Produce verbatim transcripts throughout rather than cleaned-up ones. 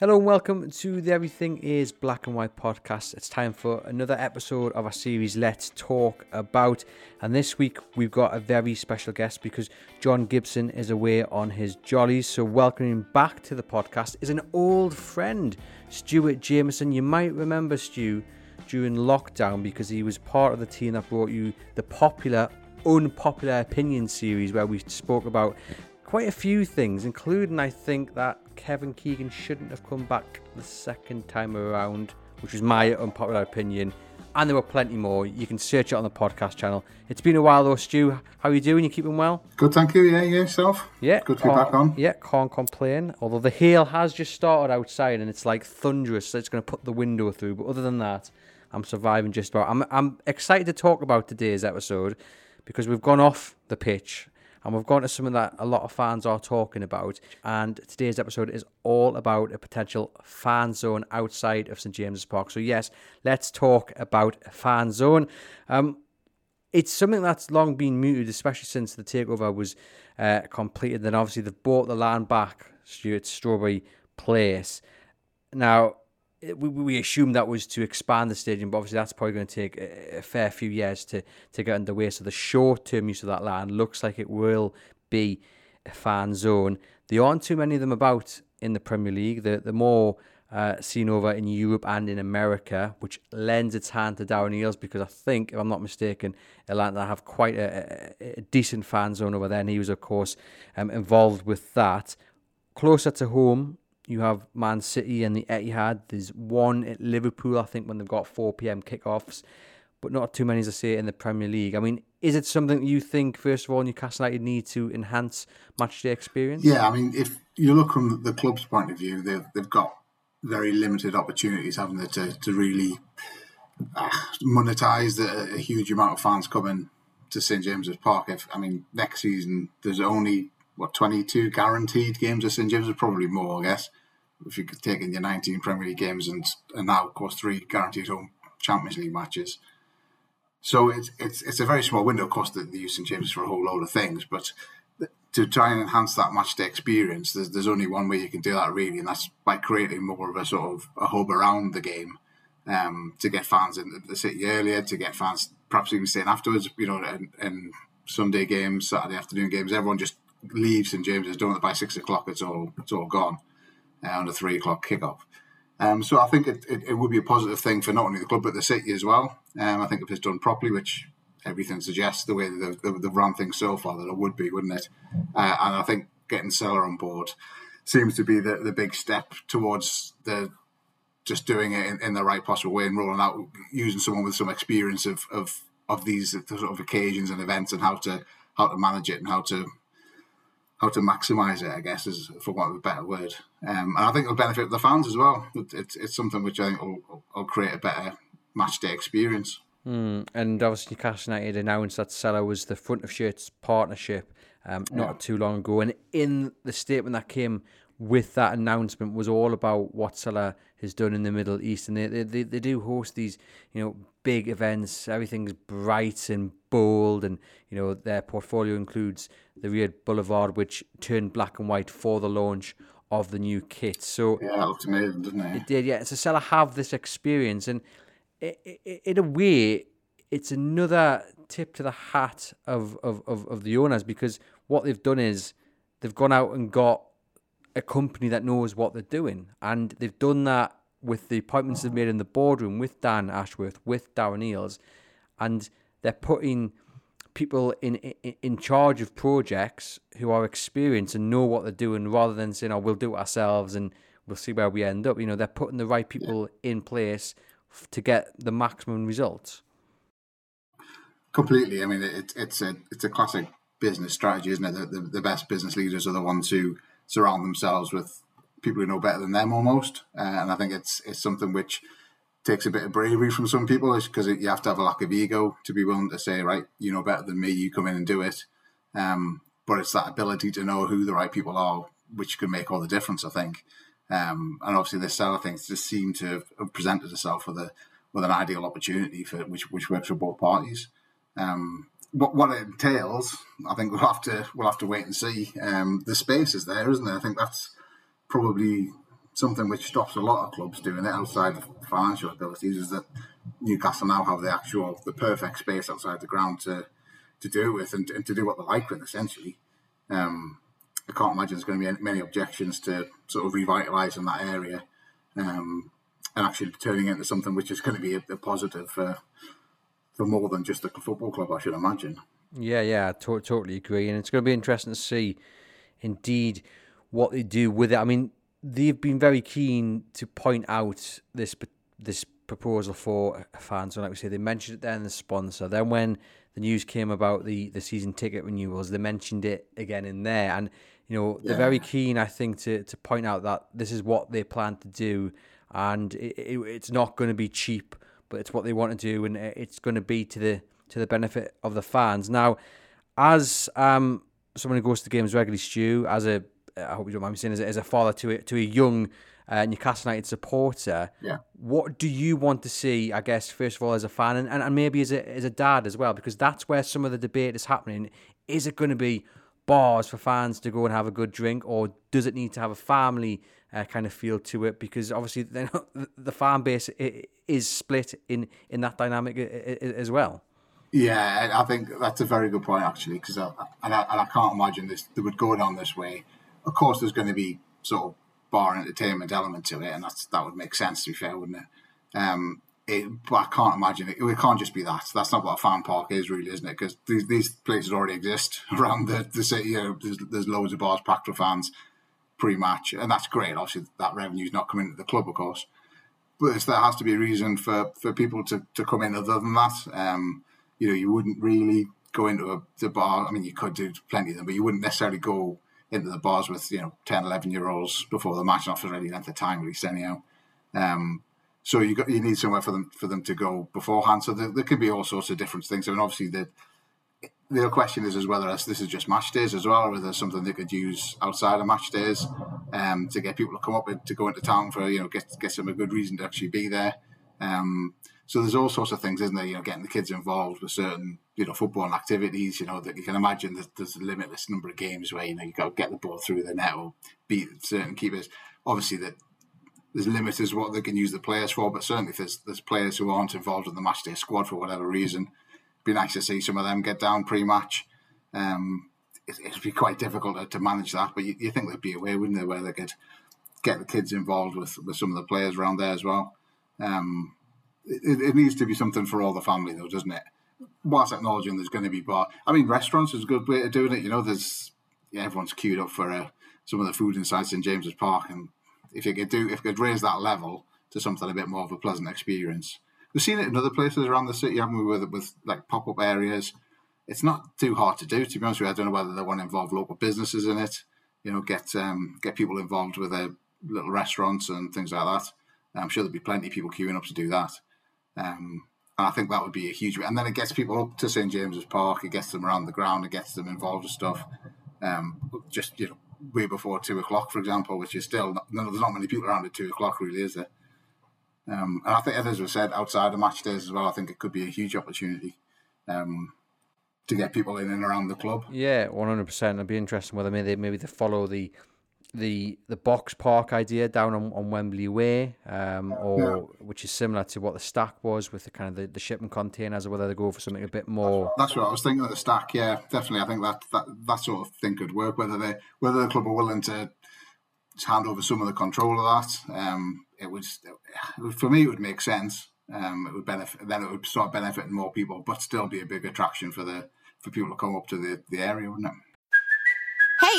Hello and welcome to the Everything Is Black and White podcast. It's time for another episode of our series Let's Talk About. And this week we've got a very special guest because John Gibson is away on his jollies. So welcoming him back to the podcast is an old friend, Stuart Jamieson. You might remember Stu during lockdown because he was part of the team that brought you the popular Unpopular Opinion series, where we spoke about quite a few things, including I think that Kevin Keegan shouldn't have come back the second time around, which was my unpopular opinion, and there were plenty more. You can search it on the podcast channel. It's been a while though, Stu. How are you doing? You keeping well? Good, thank you. Yeah, yourself? Yeah. Good to be back on. Yeah, can't complain. Although the hail has just started outside and it's like thunderous, so it's going to put the window through. But other than that, I'm surviving just about. I'm, I'm excited to talk about today's episode because we've gone off the pitch. And we've gone to something that a lot of fans are talking about. And today's episode is all about a potential fan zone outside of Saint James's Park. So yes, let's talk about a fan zone. Um, it's something that's long been mooted, especially since the takeover was uh, completed. Then obviously they've bought the land back, Stuart, Strawberry Place. Now, we, we assumed that was to expand the stadium, but obviously that's probably going to take a, a fair few years to, to get underway. So the short-term use of that land looks like it will be a fan zone. There aren't too many of them about in the Premier League. They're, they're more uh, seen over in Europe and in America, which lends its hand to Darren Eales because I think, if I'm not mistaken, Atlanta have quite a, a, a decent fan zone over there, and he was, of course, um, involved with that. Closer to home, you have Man City and the Etihad. There's one at Liverpool, I think, when they've got four p.m. kickoffs, but not too many, as I say, in the Premier League. I mean, is it something you think, first of all, Newcastle United need to enhance matchday experience? Yeah, I mean, if you look from the club's point of view, they've, they've got very limited opportunities, haven't they, to, to really uh, monetise the, a huge amount of fans coming to Saint James's Park. If I mean, next season, there's only... what, twenty-two guaranteed games at Saint James's? Probably more, I guess. If you could take in your nineteen Premier League games and, and now, of course, three guaranteed home Champions League matches. So it's it's, it's a very small window, of course, the, the use of Saint James's for a whole load of things. But to try and enhance that matchday experience, there's, there's only one way you can do that, really, and that's by creating more of a sort of a hub around the game um, to get fans in the city earlier, to get fans perhaps even staying afterwards, you know, in, in Sunday games, Saturday afternoon games, everyone just leaves Saint James's, don't by six o'clock it's all it's all gone uh, on a three o'clock kickoff. Um, so I think it, it, it would be a positive thing for not only the club but the city as well. Um, I think if it's done properly, which everything suggests the way that they've, they've run things so far, that it would be, wouldn't it? Uh, and I think getting Sela on board seems to be the, the big step towards the just doing it in, in the right possible way and rolling out using someone with some experience of of of these sort of occasions and events and how to how to manage it and how to. How to maximise it, I guess, is for want of a better word. Um, and I think it'll benefit the fans as well. It, it, it's something which I think will, will create a better matchday experience. Mm. And obviously, Newcastle United announced that Sela was the front of shirts partnership um, not yeah. too long ago. And in the statement that came with that announcement was all about what Sela has done in the Middle East. And they they, they do host these, you know, big events. Everything's bright and bold, and you know their portfolio includes the Riyadh Boulevard, which turned black and white for the launch of the new kit. So yeah, it looked amazing, didn't it? It did, yeah. So Sela have this experience, and it, it, in a way, it's another tip to the hat of, of, of, of the owners because what they've done is they've gone out and got a company that knows what they're doing. And they've done that with the appointments they've made in the boardroom with Dan Ashworth, with Darren Eales. And they're putting people in, in in charge of projects who are experienced and know what they're doing, rather than saying, oh, we'll do it ourselves and we'll see where we end up. You know, they're putting the right people yeah. in place f- to get the maximum results. Completely. I mean, it, it's a it's a classic business strategy, isn't it? The, the, the best business leaders are the ones who surround themselves with people who know better than them almost. Uh, and I think it's it's something which takes a bit of bravery from some people, because you have to have a lack of ego to be willing to say, right, you know better than me, you come in and do it. Um, but it's that ability to know who the right people are, which can make all the difference, I think. Um, and obviously this Sela thing just seemed to have presented itself with a with an ideal opportunity for which which works for both parties. Um, what what it entails, I think we'll have to we'll have to wait and see. Um, the space is there, isn't it? I think that's probably something which stops a lot of clubs doing it outside of financial abilities, is that Newcastle now have the actual the perfect space outside the ground to to do it with and, and to do what they like with, essentially. Um, I can't imagine there's going to be many objections to sort of revitalising that area um, and actually turning it into something which is going to be a, a positive for, for more than just the football club, I should imagine. Yeah, yeah, I to- totally agree. And it's going to be interesting to see, indeed, what they do with it. I mean, they've been very keen to point out this this proposal for fans. And like we say, they mentioned it then, the sponsor. Then when the news came about the, the season ticket renewals, they mentioned it again in there. And, you know, yeah. they're very keen, I think, to, to point out that this is what they plan to do. And it, it, it's not going to be cheap, but it's what they want to do. And it's going to be to the to the benefit of the fans. Now, as um, someone who goes to the games regularly, Stu, as a I hope you don't mind me saying, as a, as a father to a, to a young uh, Newcastle United supporter, yeah. what do you want to see, I guess, first of all, as a fan, and, and, and maybe as a as a dad as well, because that's where some of the debate is happening. Is it going to be bars for fans to go and have a good drink, or does it need to have a family uh, kind of feel to it? Because obviously not, the fan base is split in, in that dynamic as well. Yeah, I think that's a very good point, actually, because I, and I, and I can't imagine this they would go down this way. Of course, there's going to be sort of bar entertainment element to it, and that's that would make sense, to be fair, wouldn't it? Um, it but I can't imagine it. It can't just be that. That's not what a fan park is, really, isn't it? Because these, these places already exist around the, the city. You know, there's, there's loads of bars packed with fans pre-match, and that's great. Obviously, that revenue's not coming to the club, of course. But there has to be a reason for, for people to, to come in other than that. Um, you know, you wouldn't really go into a the bar. I mean, you could do plenty of them, but you wouldn't necessarily go into the bars with, you know, ten, eleven-year-olds before the match, not for any length of time, at least, anyhow. Um, so you got you need somewhere for them for them to go beforehand. So there, there could be all sorts of different things. I mean, obviously, the the question is, is whether this is just match days as well, or whether there's something they could use outside of match days um, to get people to come up and to go into town for, you know, get get them a good reason to actually be there. Um, so there's all sorts of things, isn't there? You know, getting the kids involved with certain, you know, football activities, you know, that you can imagine that there's a limitless number of games where, you know, you've got to get the ball through the net or beat certain keepers. Obviously, that there's limits as what they can use the players for, but certainly if there's, there's players who aren't involved in the matchday squad for whatever reason, it'd be nice to see some of them get down pre-match. Um, it, it'd be quite difficult to, to manage that, but you, you think there'd be a way, wouldn't there, where they could get the kids involved with, with some of the players around there as well. Um, it, it needs to be something for all the family, though, doesn't it? Whilst acknowledging there's going to be bar, I mean, restaurants is a good way of doing it. You know, there's yeah, everyone's queued up for uh, some of the food inside Saint James's Park, and if you could do, if you could raise that level to something a bit more of a pleasant experience, we've seen it in other places around the city, haven't we? With with like pop up areas, it's not too hard to do. To be honest with you, I don't know whether they want to involve local businesses in it. You know, get um, get people involved with their little restaurants and things like that. I'm sure there'll be plenty of people queuing up to do that. Um, And I think that would be a huge... And then it gets people up to Saint James's Park, it gets them around the ground, it gets them involved with stuff. Um, just, you know, way before two o'clock, for example, which is still... Not, there's not many people around at two o'clock, really, is there? Um, and I think, as was said, outside of match days as well, I think it could be a huge opportunity um, to get people in and around the club. Yeah, one hundred percent. It'd be interesting whether maybe they, maybe they follow the... the the box park idea down on, on Wembley Way, um, or yeah. which is similar to what the stack was with the kind of the, the shipping containers, or whether they go for something a bit more. That's what I was thinking of the stack. Yeah, definitely. I think that that, that sort of thing could work. Whether they whether the club are willing to to hand over some of the control of that. Um, it was, it was for me, it would make sense. Um, it would benefit, then it would start benefiting more people, but still be a big attraction for the for people to come up to the, the area, wouldn't it? Hey,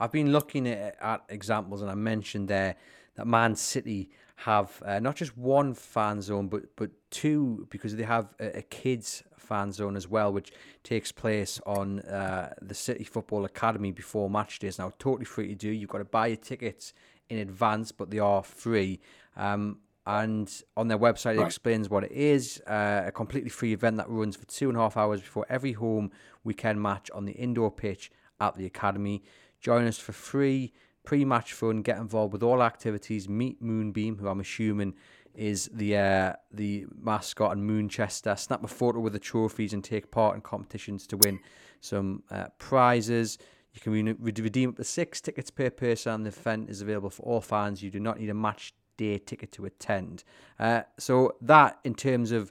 I've been looking at, at examples, and I mentioned there that Man City have uh, not just one fan zone, but but two, because they have a, a kids fan zone as well, which takes place on uh, the City Football Academy before match days. Now, totally free to do. You've got to buy your tickets in advance, but they are free. Um, and on their website, it explains what it is, uh, a completely free event that runs for two and a half hours before every home weekend match on the indoor pitch at the academy. Join us for free pre-match fun. Get involved with all activities. Meet Moonbeam, who I'm assuming is the uh, the mascot in Moonchester. Snap a photo with the trophies and take part in competitions to win some uh, prizes. You can re- redeem up to six tickets per person. The event is available for all fans. You do not need a match day ticket to attend. Uh, so that, in terms of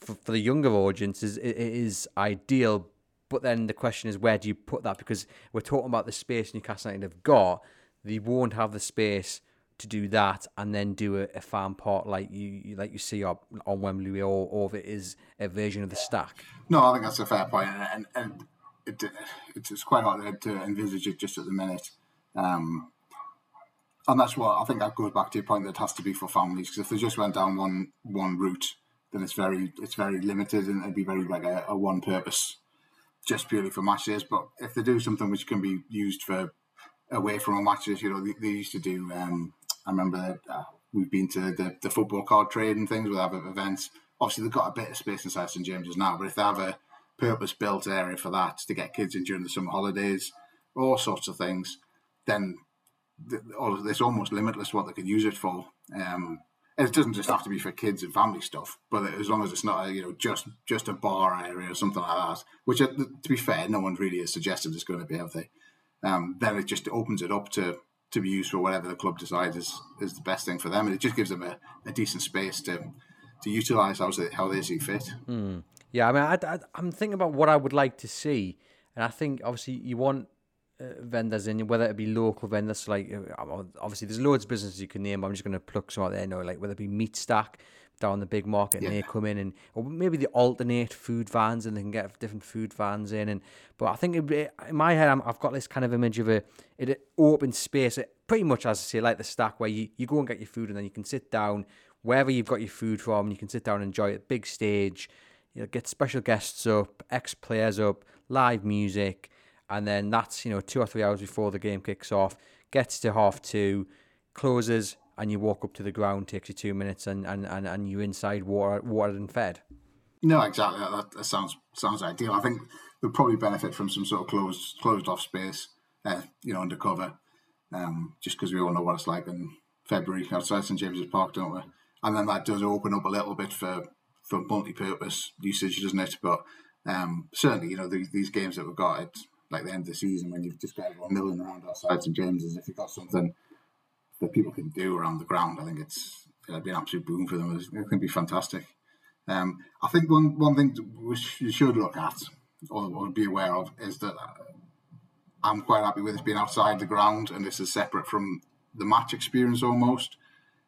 for, for the younger audience, is it is ideal. But then the question is, where do you put that? Because we're talking about the space Newcastle United have got. They won't have the space to do that and then do a, a fan part like you like you see on, on Wembley Way, or, or if it is a version of the stack. No, I think that's a fair point. And, and it, it's quite hard to envisage it just at the minute. Um, and that's what I think that goes back to your point, that it has to be for families. Because if they just went down one one route, then it's very, it's very limited, and it'd be very like a, a one purpose, just purely for matches. But if they do something which can be used for away from a matches, you know, they, they used to do, um, I remember uh, we've been to the, the football card trade and things, we'll have events. Obviously, they've got a bit of space inside Saint James's now, but if they have a purpose-built area for that to get kids in during the summer holidays, all sorts of things, then th- all, it's almost limitless what they could use it for. Um, it doesn't just have to be for kids and family stuff, but as long as it's not, you know, just just a bar area or something like that, which, to be fair, no one really has suggested is going to be healthy, um, then it just opens it up to, to be used for whatever the club decides is, is the best thing for them. And it just gives them a, a decent space to to utilise how they, how they see fit. Mm. Yeah, I mean, I, I, I'm thinking about what I would like to see. And I think, obviously, you want Uh, vendors in, whether it be local vendors, like uh, obviously there's loads of businesses you can name, but I'm just going to pluck some out there, you know, like whether it be Meat Stack down the big market, yeah, and they come in, and or maybe they alternate food vans and they can get different food vans in. And but I think it, it, in my head, I'm, I've got this kind of image of a it, it open space, it, pretty much as I say, like the stack, where you, you go and get your food and then you can sit down wherever you've got your food from, and you can sit down and enjoy it. Big stage, you know, get special guests up, ex-players up, live music. And then that's, you know, two or three hours before the game kicks off, gets to half two, closes, and you walk up to the ground, takes you two minutes, and, and, and, and you're inside, water, watered and fed. No, exactly. That, that sounds sounds ideal. I think they'll probably benefit from some sort of closed closed off space, uh, you know, undercover, um, just because we all know what it's like in February outside Saint James's Park, don't we? And then that does open up a little bit for, for multi-purpose usage, doesn't it? But um, certainly, you know, the, these games that we've got, it's like the end of the season, when you've just got everyone milling around outside Saint James's, if you've got something that people can do around the ground, I think it's it'd be an absolute boom for them. It's going to be fantastic. Um, I think one one thing we should look at, or, or be aware of, is that I'm quite happy with it being outside the ground, and this is separate from the match experience almost.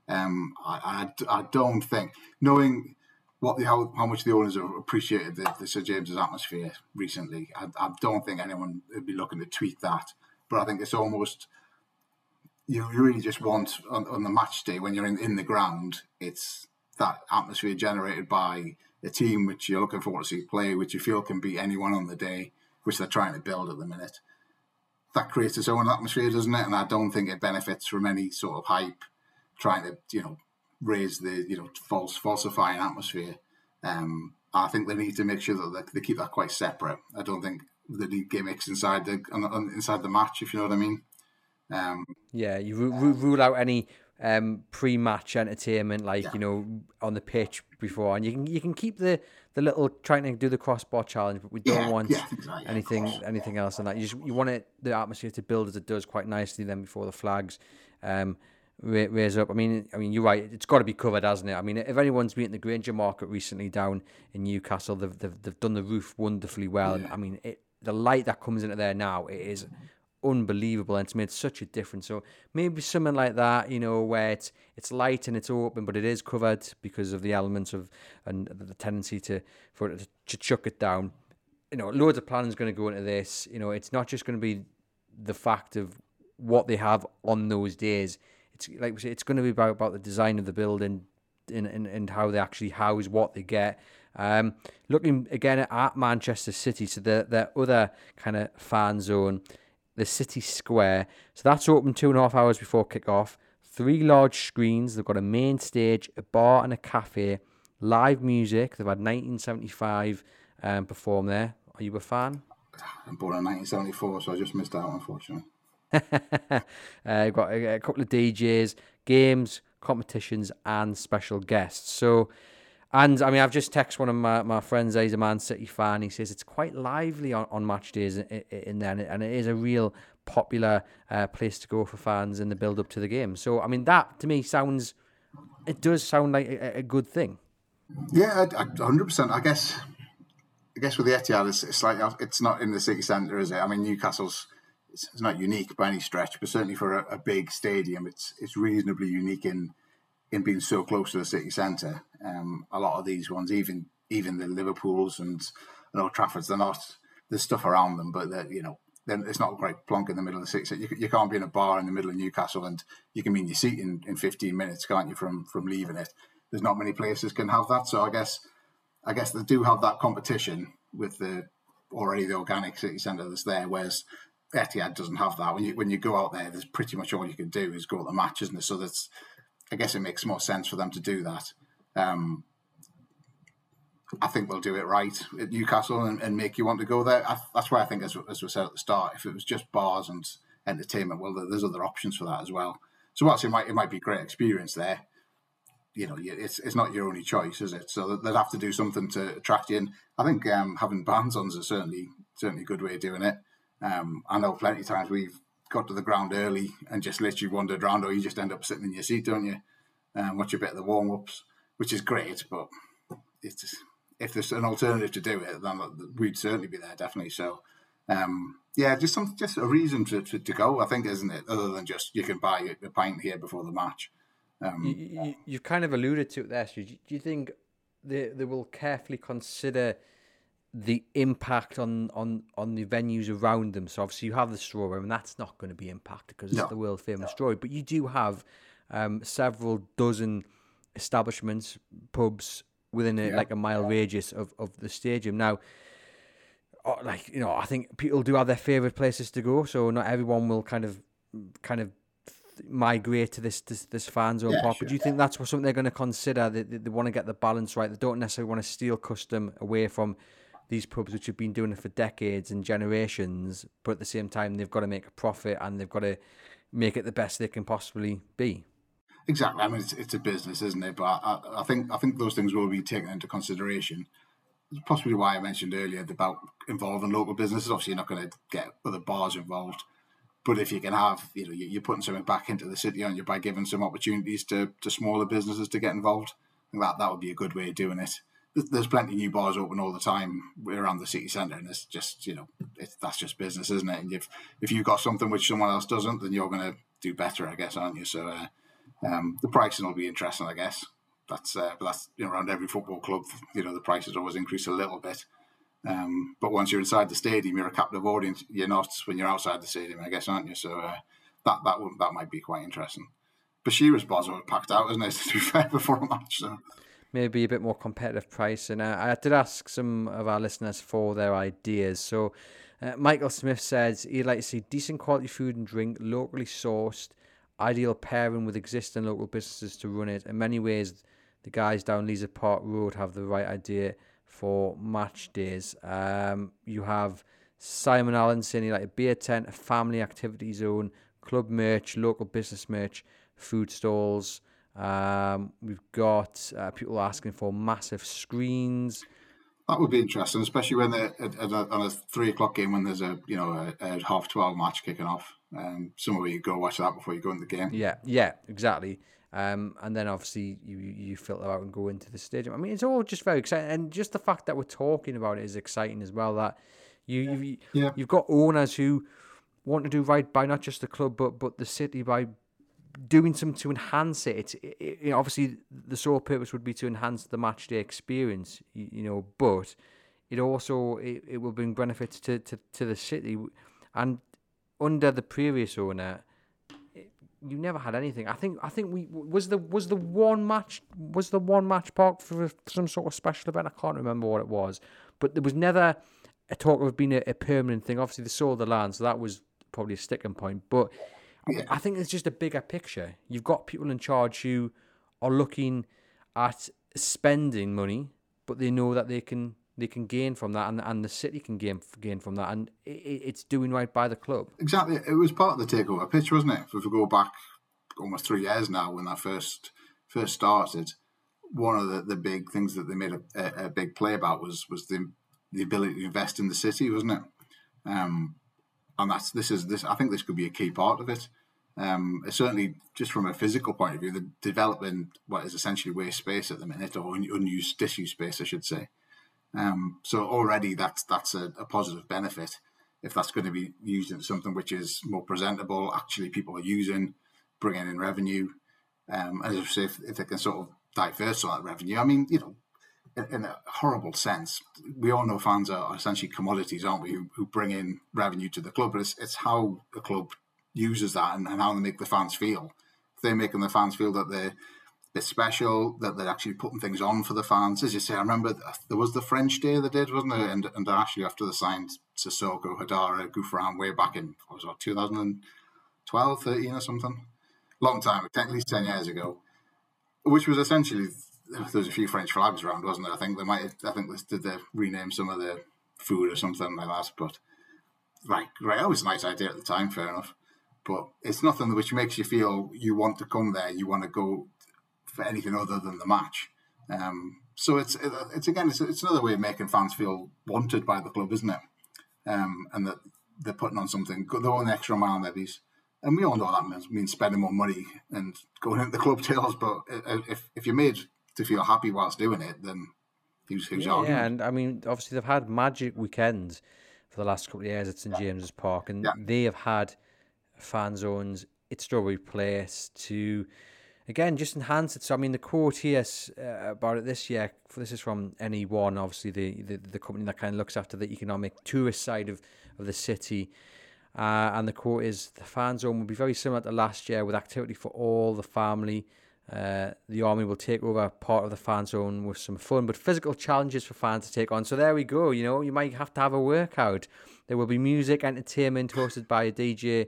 Um, I, I I don't think knowing. What the, how, how much the owners have appreciated the, the Sir James's atmosphere recently. I, I don't think anyone would be looking to tweet that. But I think it's almost, you really just want, on, on the match day, when you're in, in the ground, it's that atmosphere generated by a team which you're looking forward to see play, which you feel can beat anyone on the day, which they're trying to build at the minute. That creates its own atmosphere, doesn't it? And I don't think it benefits from any sort of hype trying to, you know, raise the, you know, false falsifying atmosphere. Um, I think they need to make sure that they, they keep that quite separate. I don't think they need gimmicks inside the on, on, inside the match, if you know what I mean. Um, yeah, you r- r- rule out any um, pre-match entertainment, like, yeah. you know, on the pitch before. And you can you can keep the, the little trying to do the crossbar challenge, but we don't yeah, want yeah, exactly. anything anything else than that. You just, you want it, the atmosphere to build as it does quite nicely then before the flags um, raise up. I mean, I mean, you're right. It's got to be covered, hasn't it? I mean, if anyone's been at the Granger Market recently down in Newcastle, they've they've, they've done the roof wonderfully well. Yeah. And I mean, it, the light that comes into there now, it is unbelievable, and it's made such a difference. So maybe something like that, you know, where it's it's light and it's open, but it is covered because of the elements of and the tendency to for it to, to chuck it down. You know, loads of planning is going to go into this. You know, it's not just going to be the fact of what they have on those days. It's like we say, it's going to be about, about the design of the building and, and and how they actually house what they get. Um, looking again at Manchester City, so their their other kind of fan zone, the City Square. So that's open two and a half hours before kick-off. Three large screens. They've got a main stage, a bar and a cafe. Live music. They've had nineteen seventy-five um, perform there. Are you a fan? I'm born in nineteen seventy-four, so I just missed out, unfortunately. uh, we've got a, a couple of D Js, games, competitions, and special guests. So, and I mean, I've just texted one of my, my friends. He's a Man City fan. He says it's quite lively on, on match days in, in there, and it is a real popular uh, place to go for fans in the build up to the game. So, I mean, that to me sounds, it does sound like a, a good thing. Yeah, one hundred percent. I guess, I guess with the Etihad, it's, it's like it's not in the city centre, is it? I mean, Newcastle's. It's not unique by any stretch, but certainly for a, a big stadium, it's it's reasonably unique in in being so close to the city centre. Um, a lot of these ones, even even the Liverpools and, and Old Traffords, they're not, there's stuff around them, but they're, you know, then it's not quite plonk in the middle of the city. So you, you can't be in a bar in the middle of Newcastle and you can be in your seat in, in fifteen minutes, can't you, from from leaving it? There's not many places can have that. So I guess I guess they do have that competition with the already the organic city centre that's there, whereas Etihad doesn't have that. When you when you go out there, there's pretty much all you can do is go to the match, isn't it? So that's, I guess it makes more sense for them to do that. Um, I think they'll do it right at Newcastle and, and make you want to go there. I, that's why I think, as, as we said at the start, if it was just bars and entertainment, well, there's other options for that as well. So whilst it might it might be a great experience there, you know, it's it's not your only choice, is it? So they'd have to do something to attract you. And I think um, having bands on is certainly certainly a good way of doing it. Um, I know plenty of times we've got to the ground early and just literally wandered around, or you just end up sitting in your seat, don't you? Um, watch a bit of the warm-ups, which is great, but it's, if there's an alternative to do it, then we'd certainly be there, definitely. So, um, yeah, just some, just a reason to, to, to go, I think, isn't it? Other than just you can buy a pint here before the match. Um, you, you, you've kind of alluded to it there, Stu. Do you think they, they will carefully consider the impact on, on, on the venues around them? So obviously you have the straw room, and that's not going to be impacted because no. it's the world famous no. straw room. But you do have um, several dozen establishments, pubs within a, yeah. like a mile yeah. radius of, of the stadium. Now, like, you know, I think people do have their favourite places to go, so not everyone will kind of kind of migrate to this this, this fan zone yeah, park. Sure. But do you think that's something they're going to consider? They, they, they want to get the balance right. They don't necessarily want to steal custom away from these pubs which have been doing it for decades and generations, but at the same time they've got to make a profit and they've got to make it the best they can possibly be. Exactly. I mean, it's, it's a business, isn't it? But I, I think I think those things will be taken into consideration. Possibly why I mentioned earlier about involving local businesses. Obviously, you're not going to get other bars involved, but if you can have, you know, you're putting something back into the city, aren't you, by giving some opportunities to to smaller businesses to get involved. I think that that would be a good way of doing it. There's plenty of new bars open all the time around the city centre, and it's just, you know, it's, that's just business, isn't it? And if if you've got something which someone else doesn't, then you're going to do better, I guess, aren't you? So uh, um, the pricing will be interesting, I guess. That's uh, that's you know, around every football club, you know, the prices always increase a little bit. Um, but once you're inside the stadium, you're a captive audience. You're not when you're outside the stadium, I guess, aren't you? So uh, that that will, that might be quite interesting. Bashira's bars were packed out, isn't it? To be fair, before a match, so. Maybe a bit more competitive price. And uh, I did ask some of our listeners for their ideas. So uh, Michael Smith says he'd like to see decent quality food and drink, locally sourced, ideal pairing with existing local businesses to run it. In many ways, the guys down Leisure Park Road have the right idea for match days. Um, you have Simon Allen saying he'd like a beer tent, a family activity zone, club merch, local business merch, food stalls. Um, we've got uh, people asking for massive screens. That would be interesting, especially when they're at, at a, on a three o'clock game when there's a you know a, a half twelve match kicking off. Um, somewhere you go watch that before you go in the game. Yeah, yeah, exactly. Um, and then obviously you you filter out and go into the stadium. I mean, it's all just very exciting, and just the fact that we're talking about it is exciting as well. That you yeah. you yeah. you've got owners who want to do right by not just the club but but the city by doing something to enhance it. It, it, it obviously, the sole purpose would be to enhance the match day experience, you, you know. But it also it, it will bring benefits to, to, to the city. And under the previous owner, you never had anything. I think I think we was the was the one match was the one match park for some sort of special event. I can't remember what it was, but there was never a talk of being a, a permanent thing. Obviously, they sold the land, so that was probably a sticking point. But yeah. I think it's just a bigger picture. You've got people in charge who are looking at spending money, but they know that they can they can gain from that, and and the city can gain gain from that, and it, it's doing right by the club. Exactly. It was part of the takeover pitch, wasn't it? If we go back almost three years now, when that first first started, one of the, the big things that they made a, a big play about was was the the ability to invest in the city, wasn't it? Um, And that's this is this. I think this could be a key part of it. Um, certainly, just from a physical point of view, the developing what is essentially waste space at the minute, or unused tissue space, I should say. Um, so already that's that's a, a positive benefit if that's going to be used in something which is more presentable. Actually, people are using, bringing in revenue, um, and as I say, if, if they can sort of diversify that revenue. I mean, you know, in a horrible sense, we all know fans are essentially commodities, aren't we, who, who bring in revenue to the club, but it's, it's how the club uses that and, and how they make the fans feel. If they're making the fans feel that they're, they're special, that they're actually putting things on for the fans. As you say, I remember there was the French Day they did, wasn't there? And, and actually after they signed Sissoko, Hadara, Gouffran way back in, what was it, twenty twelve, thirteen or something? Long time, at least ten years ago, which was essentially... There was a few French flags around, wasn't there? I think they might. Have, I think this, did they rename some of the food or something like that? But right, right, that was a nice idea at the time. Fair enough, but it's nothing which makes you feel you want to come there. You want to go for anything other than the match. Um, so it's it's again, it's, it's another way of making fans feel wanted by the club, isn't it? Um, and that they're putting on something. They're on the extra mile, maybe. And we all know that means, means spending more money and going into the club tails. But if if you made to feel happy whilst doing it, then who's who's yeah, arguing? Yeah, and I mean, obviously they've had magic weekends for the last couple of years at Saint Yeah. James's Park, and yeah. they have had fan zones at Strawberry Place to, again, just enhance it. So I mean, the quote here uh, about it this year, this is from N E one, obviously the, the the company that kind of looks after the economic tourist side of of the city. Uh, and the quote is: "The fan zone will be very similar to last year, with activity for all the family. Uh, the Army will take over part of the fan zone with some fun, but physical challenges for fans to take on." So there we go. You know, you might have to have a workout. There will be music, entertainment hosted by a D J.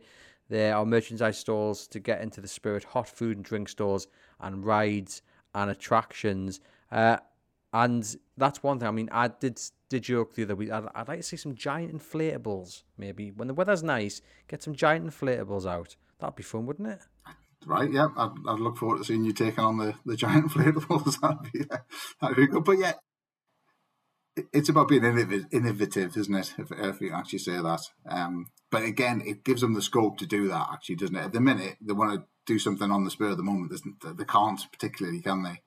There are merchandise stalls to get into the spirit, hot food and drink stalls, and rides and attractions. Uh, and that's one thing. I mean, I did did joke the other week. I'd, I'd like to see some giant inflatables. Maybe when the weather's nice, get some giant inflatables out. That'd be fun, wouldn't it? Right, yeah, I'd, I'd look forward to seeing you taking on the, the giant inflatables. That'd be, yeah, that'd be good. But yeah, it, it's about being innovative, isn't it? If, if you actually say that. Um, but again, it gives them the scope to do that, actually, doesn't it? At the minute, they want to do something on the spur of the moment. They can't particularly, can they?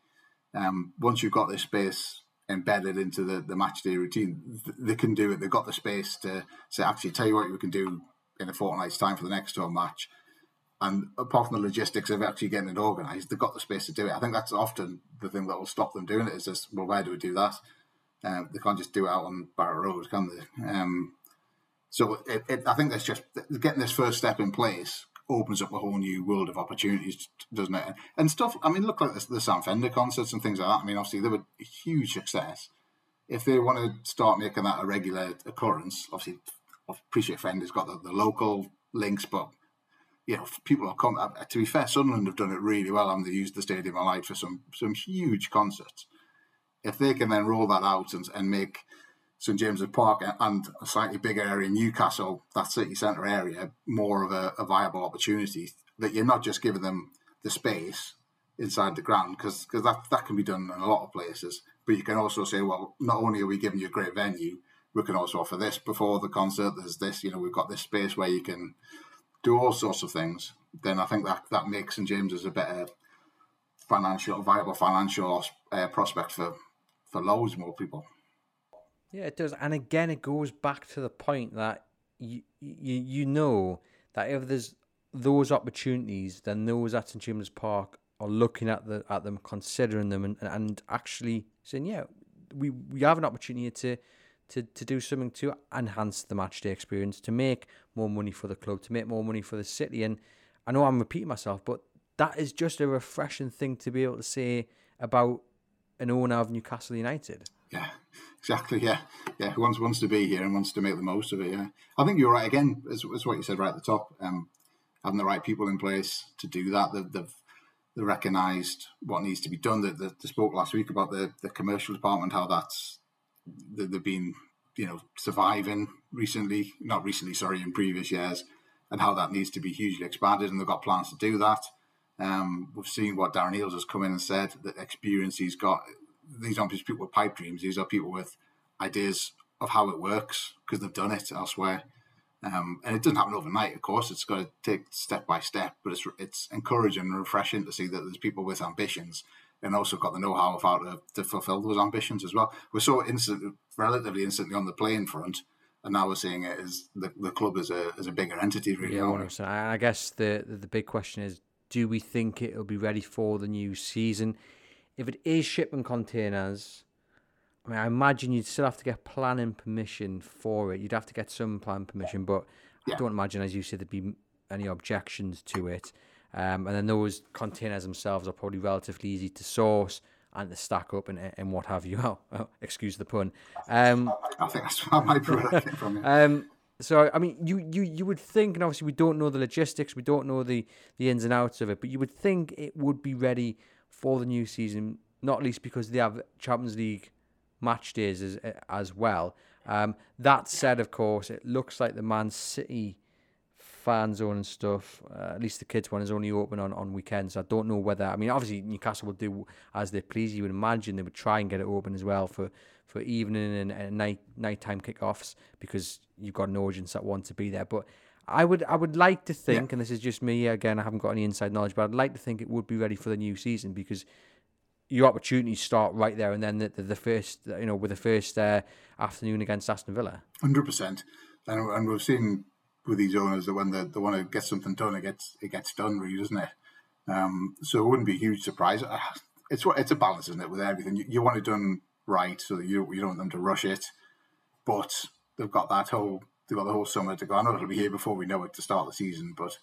Um, once you've got this space embedded into the, the match day routine, they can do it. They've got the space to say, actually, tell you what we can do in a fortnight's time for the next home match. And apart from the logistics of actually getting it organised, they've got the space to do it. I think that's often the thing that will stop them doing it, is just, well, where do we do that? Uh, they can't just do it out on Barrett Road, can they? Um, so it, it, I think that's just getting this first step in place opens up a whole new world of opportunities, doesn't it? And stuff, I mean, look like the, the Sam Fender concerts and things like that. I mean, obviously, they were a huge success. If they want to start making that a regular occurrence, obviously, I appreciate Fender's got the, the local links, but you know, people are coming. To be fair, Sunderland have done it really well, and they used the Stadium Alight for some some huge concerts. If they can then roll that out and, and make Saint James's Park and a slightly bigger area in Newcastle, that city centre area, more of a, a viable opportunity, that you're not just giving them the space inside the ground, because because that, that can be done in a lot of places. But you can also say, well, not only are we giving you a great venue, we can also offer this before the concert. There's this, you know, we've got this space where you can do all sorts of things. Then I think that, that makes Saint James's a better financial, viable financial uh, prospect for, for loads more people. Yeah, it does. And again, it goes back to the point that you you, you know that if there's those opportunities, then those at Saint James's Park are looking at the at them, considering them, and, and actually saying, yeah, we, we have an opportunity to, to, to do something to enhance the matchday experience, to make more money for the club, to make more money for the city. And I know I'm repeating myself, but that is just a refreshing thing to be able to say about an owner of Newcastle United. Yeah, exactly. Yeah, yeah. Who wants wants to be here and wants to make the most of it? Yeah, I think you're right again. It's, it's what you said right at the top. Um, having the right people in place to do that. They've, they've, they've recognised what needs to be done. That they, they spoke last week about the, the commercial department, how that's they've been, you know, surviving recently, not recently, sorry, in previous years, and how that needs to be hugely expanded. And they've got plans to do that. Um, we've seen what Darren Eales has come in and said, that experience he's got. These aren't just people with pipe dreams. These are people with ideas of how it works because they've done it elsewhere. Um, and it doesn't happen overnight, of course. It's got to take step by step, but it's it's encouraging and refreshing to see that there's people with ambitions and also got the know-how of how to, to fulfil those ambitions as well. We're so instant, relatively instantly on the playing front, and now we're seeing it as the, the club as a as a bigger entity, really. Yeah, one hundred percent. I guess the the big question is, do we think it'll be ready for the new season? If it is shipping containers, I mean, I imagine you'd still have to get planning permission for it. You'd have to get some planning permission, but yeah. I don't imagine, as you said, there'd be any objections to it. Um, and then those containers themselves are probably relatively easy to source and to stack up and, and what have you. Oh, oh, excuse the pun. Um, I think that's how my brother came from. um, so, I mean, you, you, you would think, and obviously we don't know the logistics, we don't know the, the ins and outs of it, but you would think it would be ready for the new season, not least because they have Champions League match days as, as well. Um, that said, of course, it looks like the Man City fan zone and stuff, uh, at least the kids one, is only open on, on weekends. I don't know whether, I mean, obviously Newcastle will do as they please. You would imagine they would try and get it open as well for, for evening and, and night nighttime kickoffs, because you've got an audience that want to be there. But I would I would like to think, yeah. and this is just me, again, I haven't got any inside knowledge, but I'd like to think it would be ready for the new season, because your opportunities start right there and then the, the, the first, you know, with the first uh, afternoon against Aston Villa. one hundred percent. And, and we've seen with these owners that when they, they want to get something done, it gets it gets done, really, doesn't it? Um, so it wouldn't be a huge surprise. It's what it's a balance, isn't it, with everything. You, you want it done right, so that you, you don't want them to rush it, but they've got that whole... They've got the whole summer to go. I know it'll be here before we know it to start the season, but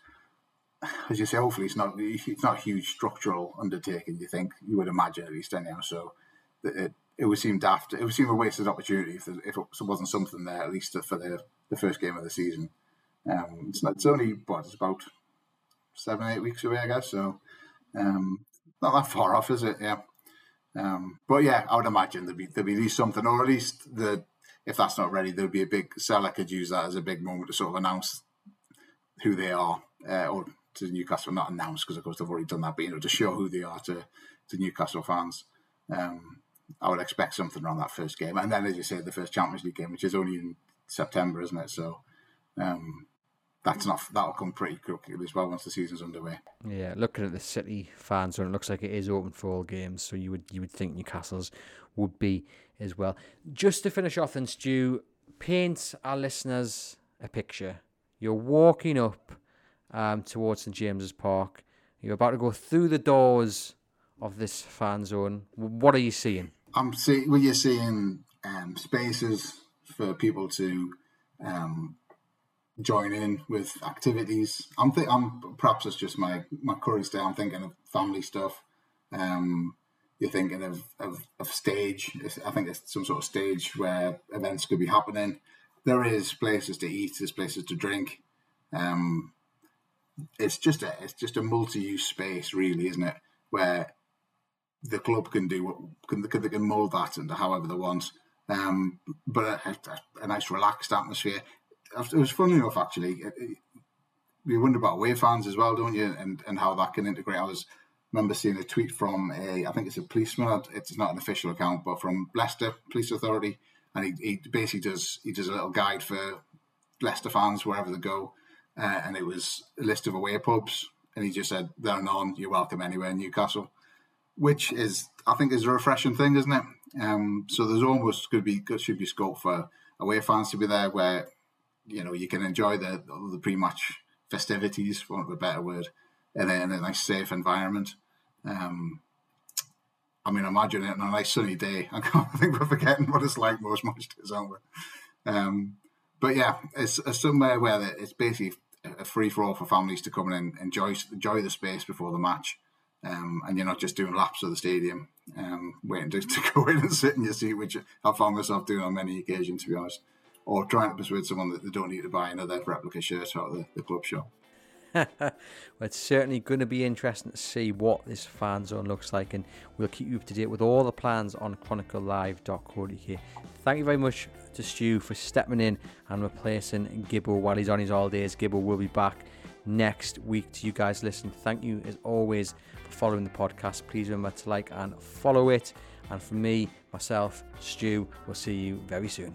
as you say, hopefully it's not it's not a huge structural undertaking, you think, you would imagine, at least anyhow. So it it would seem daft. It would seem a wasted opportunity if there, if it wasn't something there, at least for the the first game of the season. Um, it's, not, it's only, what, it's about seven, eight weeks away, I guess. So um, not that far off, is it? Yeah. Um, but yeah, I would imagine there'd be, there'd be at least something, or at least the... If that's not ready, there'd be a big... Sela could use that as a big moment to sort of announce who they are, uh, or to Newcastle, not announce, because of course they've already done that, but you know, to show who they are to, to Newcastle fans. Um, I would expect something around that first game. And then, as you say, the first Champions League game, which is only in September, isn't it? So um, that's not that'll come pretty quickly as well once the season's underway. Yeah, looking at the City fans, it looks like it is open for all games, so you would you would think Newcastle's would be as well. Just to finish off then, Stu, paint our listeners a picture. You're walking up um, towards Saint James's Park. You're about to go through the doors of this fan zone. What are you seeing? I'm seeing. Well, you're seeing um, spaces for people to um, join in with activities. I'm. Th- I'm perhaps it's just my my current state. I'm thinking of family stuff. Um, You're thinking of, of, of stage. I think it's some sort of stage where events could be happening. There is places to eat. There's places to drink. Um, it's just a it's just a multi-use space, really, isn't it? Where the club can do what can they can mould that into however they want. Um, but a, a, a nice relaxed atmosphere. It was funny enough, actually. you wonder about away fans as well, don't you? And and how that can integrate. I was remember seeing a tweet from a, I think it's a policeman. It's not an official account, but from Leicester Police Authority, and he, he basically does he does a little guide for Leicester fans wherever they go, uh, and it was a list of away pubs, and he just said, "They're none. You're welcome anywhere in Newcastle," which is, I think, is a refreshing thing, isn't it? Um, so there's almost could be should be scope for away fans to be there, where you know you can enjoy the the pre-match festivities, for want of a better word, in a, in a nice safe environment. Um, I mean, imagine it on a nice sunny day. I can't I think we're forgetting what it's like most match days, aren't we? Um, but yeah, it's, it's somewhere where it's basically a free for all for families to come in and enjoy enjoy the space before the match, um, and you're not just doing laps of the stadium, um, waiting to, to go in and sit in your seat, which I found myself doing on many occasions, to be honest. Or trying to persuade someone that they don't need to buy another replica shirt out of the, the club shop. Well, it's certainly going to be interesting to see what this fan zone looks like, and we'll keep you up to date with all the plans on chronicle live dot co dot U K. Thank you very much to Stu for stepping in and replacing Gibbo while he's on his holidays. Gibbo will be back next week. To you guys listening, thank you as always for following the podcast. Please remember to like and follow it. And from me, myself, Stu, we'll see you very soon.